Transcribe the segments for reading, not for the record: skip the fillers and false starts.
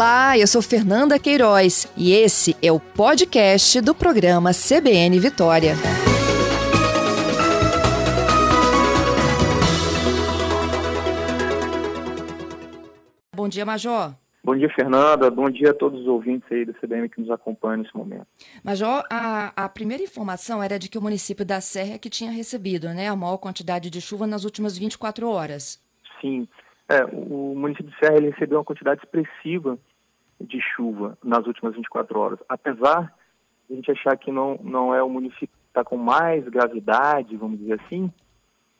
Olá, eu sou Fernanda Queiroz e esse é o podcast do programa CBN Vitória. Bom dia, Major. Bom dia, Fernanda. Bom dia a todos os ouvintes aí do CBN que nos acompanham nesse momento. Major, a primeira informação era de que o município da Serra é que tinha recebido, né, a maior quantidade de chuva nas últimas 24 horas. Sim. O município de Serra ele recebeu uma quantidade expressiva de chuva nas últimas 24 horas. Apesar de a gente achar que não é o município que está com mais gravidade, vamos dizer assim,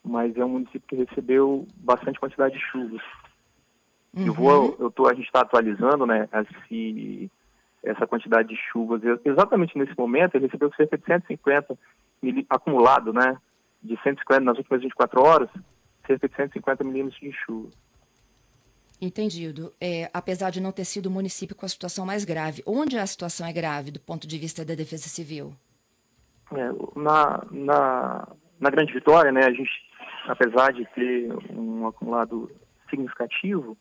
mas é um município que recebeu bastante quantidade de chuvas. Uhum. A gente está atualizando, né, essa quantidade de chuvas. Exatamente nesse momento, ele recebeu cerca de 150 milímetros, acumulado, né, de 150 nas últimas 24 horas, cerca de 150 milímetros de chuva. Entendido. Apesar de não ter sido o município com a situação mais grave, onde a situação é grave do ponto de vista da Defesa Civil? Na Grande Vitória, né, a gente, apesar de ter um acumulado significativo,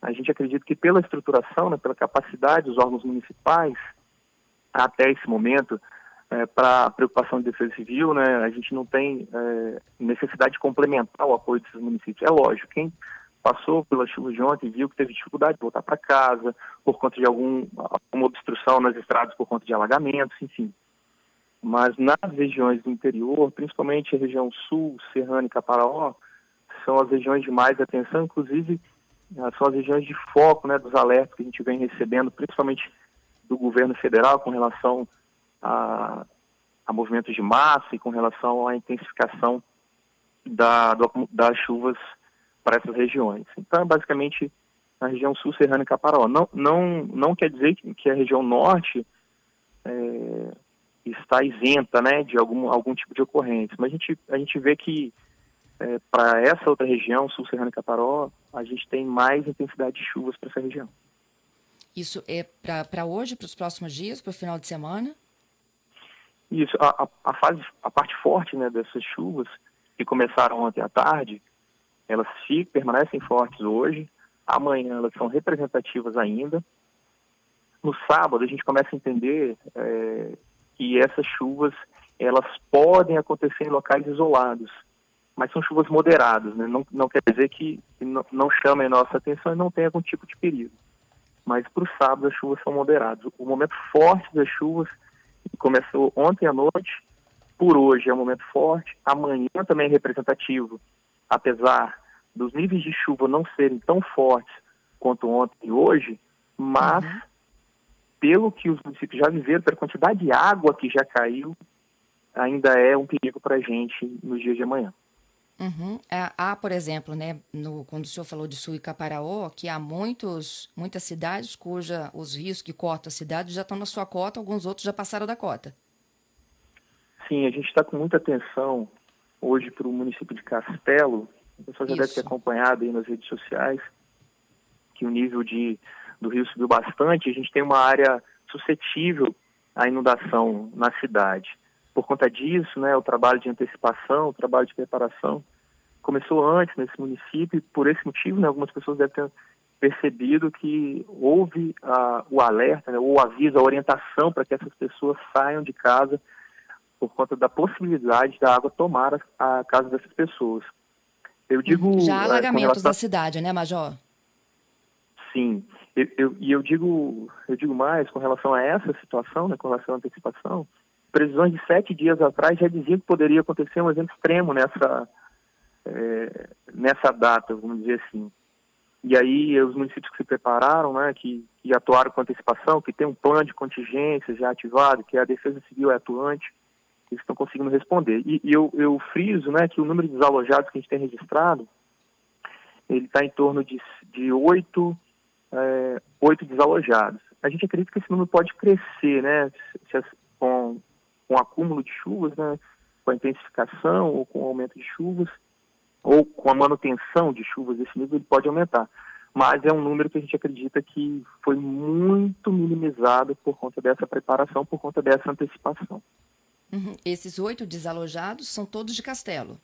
a gente acredita que pela estruturação, né, pela capacidade dos órgãos municipais, até esse momento, para a preocupação de defesa civil, né, a gente não tem necessidade de complementar o apoio desses municípios. É lógico, quem passou pela chuva de ontem viu que teve dificuldade de voltar para casa, por conta de alguma obstrução nas estradas, por conta de alagamentos, enfim. Mas nas regiões do interior, principalmente a região sul, Serra e Caparaó, são as regiões de mais atenção, inclusive são as regiões de foco, né, dos alertas que a gente vem recebendo, principalmente do governo federal, com relação a movimentos de massa e com relação à intensificação das chuvas para essas regiões. Então, basicamente, a região sul, Serrana e Caparaó. Não quer dizer que a região norte está isenta, né, de algum tipo de ocorrência, mas a gente vê que para essa outra região, sul, Serrana e Caparaó, a gente tem mais intensidade de chuvas para essa região. Isso é para hoje, para os próximos dias, para o final de semana? Isso. A parte forte, né, dessas chuvas, que começaram ontem à tarde, elas permanecem fortes hoje, amanhã elas são representativas ainda. No sábado a gente começa a entender que essas chuvas elas podem acontecer em locais isolados, mas são chuvas moderadas, né? Não quer dizer que não chame a nossa atenção e não tem algum tipo de perigo. Mas para o sábado as chuvas são moderadas. O momento forte das chuvas começou ontem à noite, por hoje é um momento forte, amanhã também é representativo, apesar dos níveis de chuva não serem tão fortes quanto ontem e hoje, mas pelo que os municípios já viveram, pela quantidade de água que já caiu, ainda é um perigo para a gente nos dias de amanhã. Uhum. Há, por exemplo, né, quando o senhor falou de Sul e Caparaó, que há muitas cidades cuja os rios que cortam a cidade já estão na sua cota, alguns outros já passaram da cota. Sim, a gente está com muita atenção hoje para o município de Castelo. O pessoal já deve ter acompanhado aí nas redes sociais que o nível do rio subiu bastante. A gente tem uma área suscetível à inundação na cidade. Por conta disso, né, o trabalho de antecipação, o trabalho de preparação começou antes nesse município e por esse motivo, né, algumas pessoas devem ter percebido que houve o alerta, né, ou o aviso, a orientação para que essas pessoas saiam de casa por conta da possibilidade da água tomar a casa dessas pessoas. Eu digo... Já há alagamentos da cidade, né, Major? Sim. Eu digo mais com relação a essa situação, né, com relação à antecipação. Previsões de 7 dias atrás já diziam que poderia acontecer um evento extremo nessa data, vamos dizer assim. E aí os municípios que se prepararam, né, que atuaram com antecipação, que tem um plano de contingência já ativado, que a Defesa Civil é atuante, eles estão conseguindo responder. E eu friso, né, que o número de desalojados que a gente tem registrado, ele está em torno de 8 desalojados. A gente acredita que esse número pode crescer, né, com o acúmulo de chuvas, né, com a intensificação ou com o aumento de chuvas, ou com a manutenção de chuvas desse nível, ele pode aumentar. Mas é um número que a gente acredita que foi muito minimizado por conta dessa preparação, por conta dessa antecipação. Uhum. Esses 8 desalojados são todos de Castelo?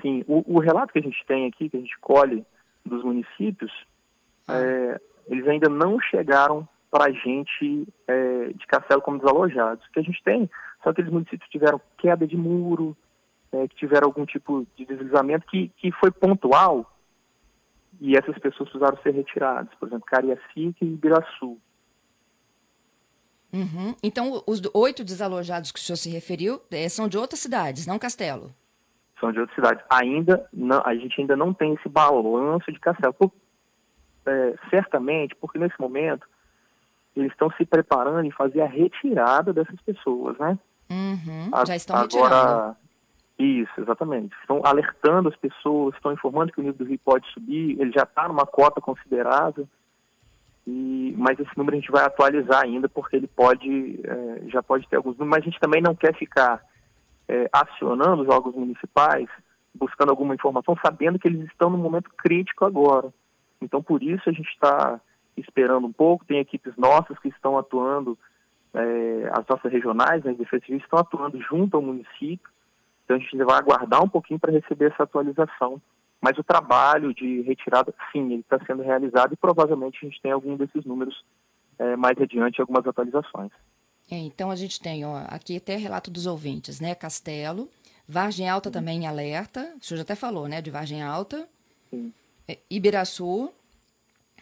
Sim. O relato que a gente tem aqui, que a gente colhe dos municípios, eles ainda não chegaram para a gente de Castelo como desalojados. O que a gente tem são aqueles municípios que tiveram queda de muro, que tiveram algum tipo de deslizamento que foi pontual e essas pessoas precisaram ser retiradas. Por exemplo, Cariacica e Ibiraçu. Uhum. Então, os 8 desalojados que o senhor se referiu são de outras cidades, não Castelo? São de outras cidades. Ainda não, a gente ainda não tem esse balanço de Castelo. Certamente, porque nesse momento eles estão se preparando em fazer a retirada dessas pessoas, né? Uhum. Já estão agora retirando. Isso, exatamente. Estão alertando as pessoas, estão informando que o nível do rio pode subir, ele já está numa cota considerável, mas esse número a gente vai atualizar ainda, porque ele pode, já pode ter alguns números, mas a gente também não quer ficar acionando os órgãos municipais, buscando alguma informação, sabendo que eles estão num momento crítico agora. Então, por isso, a gente está esperando um pouco, tem equipes nossas que estão atuando, as nossas regionais, né, de defesa civil, estão atuando junto ao município. Então, a gente vai aguardar um pouquinho para receber essa atualização. Mas o trabalho de retirada, sim, ele está sendo realizado e provavelmente a gente tem algum desses números mais adiante, algumas atualizações. Então, a gente tem, aqui até relato dos ouvintes, né? Castelo, Vargem Alta também em alerta, o senhor já até falou, né? De Vargem Alta, sim. Ibiraçu.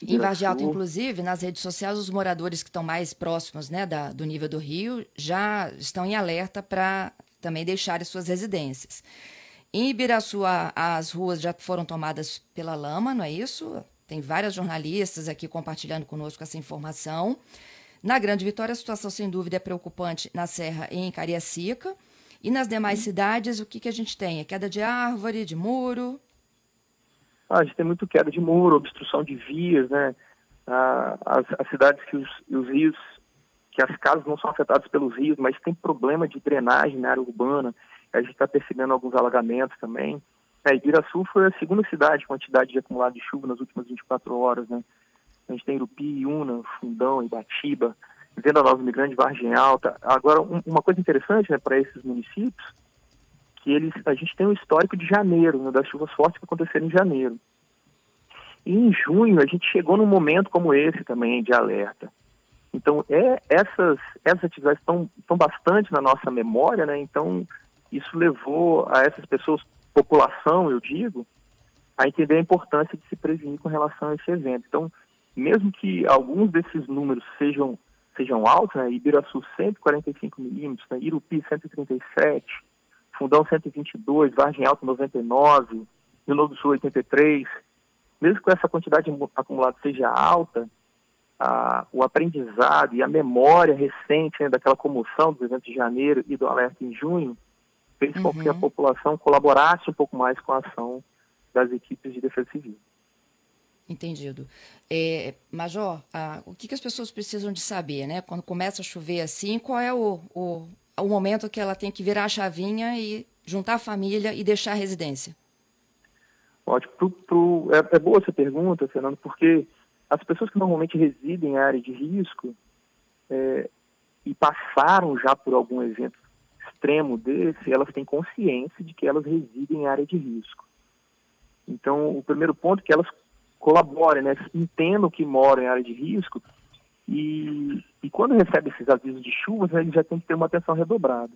Em Vargem Alta, inclusive, nas redes sociais, os moradores que estão mais próximos, né, do nível do rio já estão em alerta para também deixarem suas residências. Em Ibiraçu, as ruas já foram tomadas pela lama, não é isso? Tem várias jornalistas aqui compartilhando conosco essa informação. Na Grande Vitória, a situação, sem dúvida, é preocupante na Serra e em Cariacica. E nas demais cidades, o que a gente tem? É queda de árvore, de muro? A gente tem muito queda de muro, obstrução de vias, né? As cidades que os rios, que as casas não são afetadas pelos rios, mas tem problema de drenagem na área urbana. A gente está percebendo alguns alagamentos também. Ibiraçu foi a segunda cidade com quantidade de acumulado de chuva nas últimas 24 horas, né? A gente tem Irupi, Iuna, Fundão, Ibatiba, Venda Nova, Imigrante, Vargem Alta. Agora, uma coisa interessante, né, para esses municípios, que a gente tem um histórico de janeiro, né, das chuvas fortes que aconteceram em janeiro. E em junho, a gente chegou num momento como esse também, de alerta. Então, essas atividades estão bastante na nossa memória, né? Então, isso levou a essas pessoas, população, eu digo, a entender a importância de se prevenir com relação a esse evento. Então, mesmo que alguns desses números sejam altos, né? Ibiraçu 145 milímetros, né? Irupi 137, Fundão 122, Vargem Alta 99, Rio Novo do Sul 83, mesmo que essa quantidade acumulada seja alta, o aprendizado e a memória recente, né, daquela comoção do evento de janeiro e do alerta em junho, fez com que a população colaborasse um pouco mais com a ação das equipes de defesa civil. Entendido. Major, o que as pessoas precisam de saber, né? Quando começa a chover assim, qual é o momento que ela tem que virar a chavinha e juntar a família e deixar a residência? Ótimo. É boa essa pergunta, Fernando, porque as pessoas que normalmente residem em área de risco e passaram já por algum evento extremo desse, elas têm consciência de que elas residem em área de risco. Então, o primeiro ponto é que elas colaborem, né? Entendam que moram em área de risco e quando recebem esses avisos de chuvas, né, eles já têm que ter uma atenção redobrada.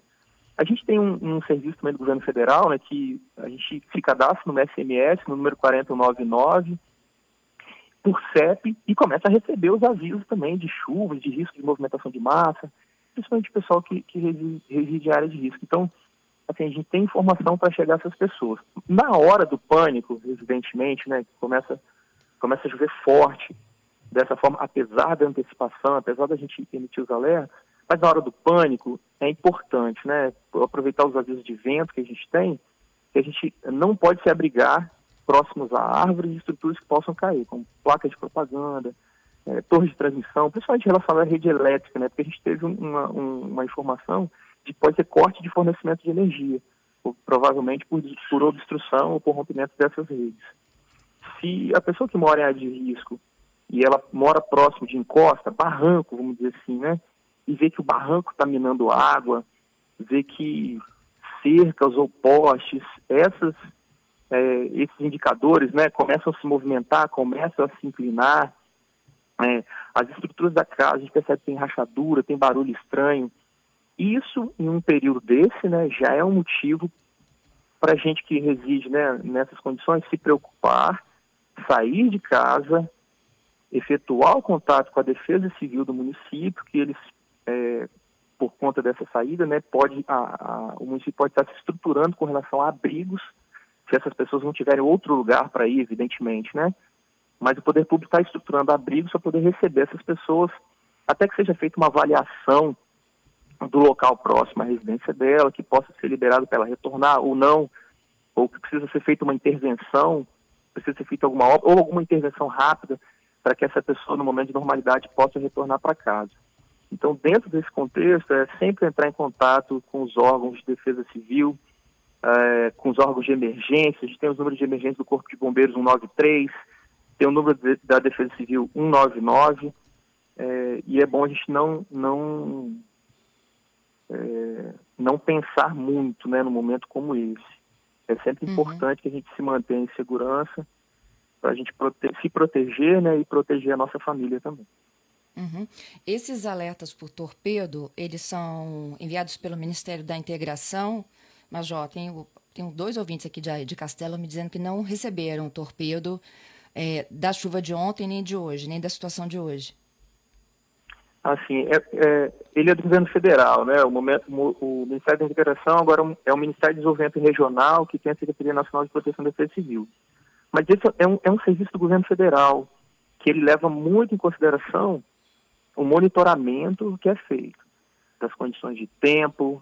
A gente tem um serviço também do governo federal, né, que a gente se cadastra no SMS, no número 4199, por CEP, e começa a receber os avisos também de chuvas, de risco de movimentação de massa, principalmente o pessoal que reside em área de risco. Então, assim, a gente tem informação para chegar a essas pessoas. Na hora do pânico, evidentemente, né, começa a chover forte, dessa forma, apesar da antecipação, apesar da gente emitir os alertas, mas na hora do pânico é importante, né, aproveitar os avisos de vento que a gente tem, que a gente não pode se abrigar próximos a árvores e estruturas que possam cair, como placas de propaganda, torres de transmissão, principalmente em relação à rede elétrica, né? Porque a gente teve uma informação de que pode ter corte de fornecimento de energia, provavelmente por obstrução ou por rompimento dessas redes. Se a pessoa que mora em área de risco e ela mora próximo de encosta, barranco, vamos dizer assim, né? E vê que o barranco está minando água, vê que cercas ou postes, esses indicadores, né, começam a se movimentar, começam a se inclinar, né? As estruturas da casa, a gente percebe que tem rachadura, tem barulho estranho. Isso, em um período desse, né, já é um motivo para a gente que reside, né, nessas condições se preocupar, sair de casa, efetuar o contato com a Defesa Civil do município, que eles, por conta dessa saída, né, o município pode estar se estruturando com relação a abrigos, se essas pessoas não tiverem outro lugar para ir, evidentemente, né? Mas o poder público está estruturando abrigos para poder receber essas pessoas, até que seja feita uma avaliação do local próximo à residência dela, que possa ser liberado para ela retornar ou não, ou que precisa ser feita uma intervenção, precisa ser feita alguma obra, ou alguma intervenção rápida para que essa pessoa, no momento de normalidade, possa retornar para casa. Então, dentro desse contexto, é sempre entrar em contato com os órgãos de defesa civil, com os órgãos de emergência. A gente tem os números de emergência do Corpo de Bombeiros 193, tem o número da Defesa Civil 199, e é bom a gente não pensar muito, né, num momento como esse. É sempre importante que a gente se mantenha em segurança para a gente se proteger, né, e proteger a nossa família também. Uhum. Esses alertas por torpedo, eles são enviados pelo Ministério da Integração. Major, tenho dois ouvintes aqui de Castelo me dizendo que não receberam o torpedo da chuva de ontem, nem de hoje, nem da situação de hoje. Assim, ele é do governo federal, né? O Ministério da Integração agora é o Ministério de Desenvolvimento Regional, que tem a Secretaria Nacional de Proteção e Defesa Civil. Mas esse é um serviço do governo federal, que ele leva muito em consideração o monitoramento que é feito das condições de tempo,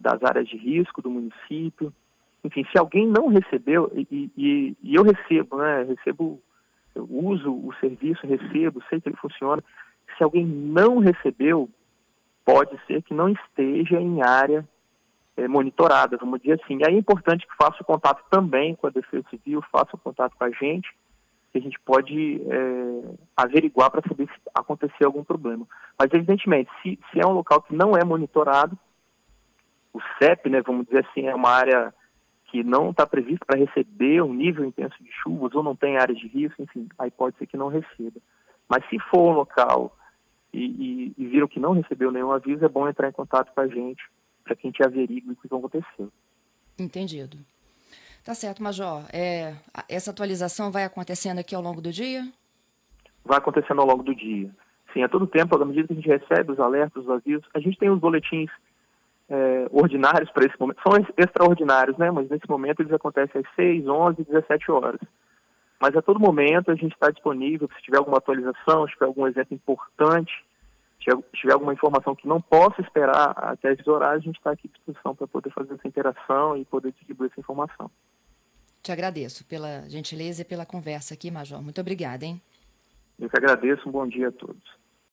das áreas de risco do município. Enfim, se alguém não recebeu, e eu recebo, né? Eu uso o serviço, recebo, sei que ele funciona. Se alguém não recebeu, pode ser que não esteja em área monitorada, vamos dizer assim. E aí é importante que faça o contato também com a Defesa Civil, faça o contato com a gente, que a gente pode averiguar para saber se aconteceu algum problema. Mas, evidentemente, se é um local que não é monitorado, o CEP, né, vamos dizer assim, é uma área que não está prevista para receber um nível intenso de chuvas ou não tem áreas de risco, enfim, aí pode ser que não receba. Mas se for um local e viram que não recebeu nenhum aviso, é bom entrar em contato com a gente para que a gente averigue o que aconteceu. Entendido. Tá certo, Major. Essa atualização vai acontecendo aqui ao longo do dia? Vai acontecendo ao longo do dia. Sim, a todo tempo, à medida que a gente recebe os alertas, os avisos, a gente tem os boletins ordinários para esse momento. São extraordinários, né? Mas nesse momento eles acontecem às 6, 11, 17 horas. Mas a todo momento a gente está disponível, se tiver alguma atualização, se tiver algum evento importante, se tiver alguma informação que não possa esperar até esses horários, a gente está aqui à disposição para poder fazer essa interação e poder distribuir essa informação. Te agradeço pela gentileza e pela conversa aqui, Major. Muito obrigada, hein? Eu que agradeço. Um bom dia a todos.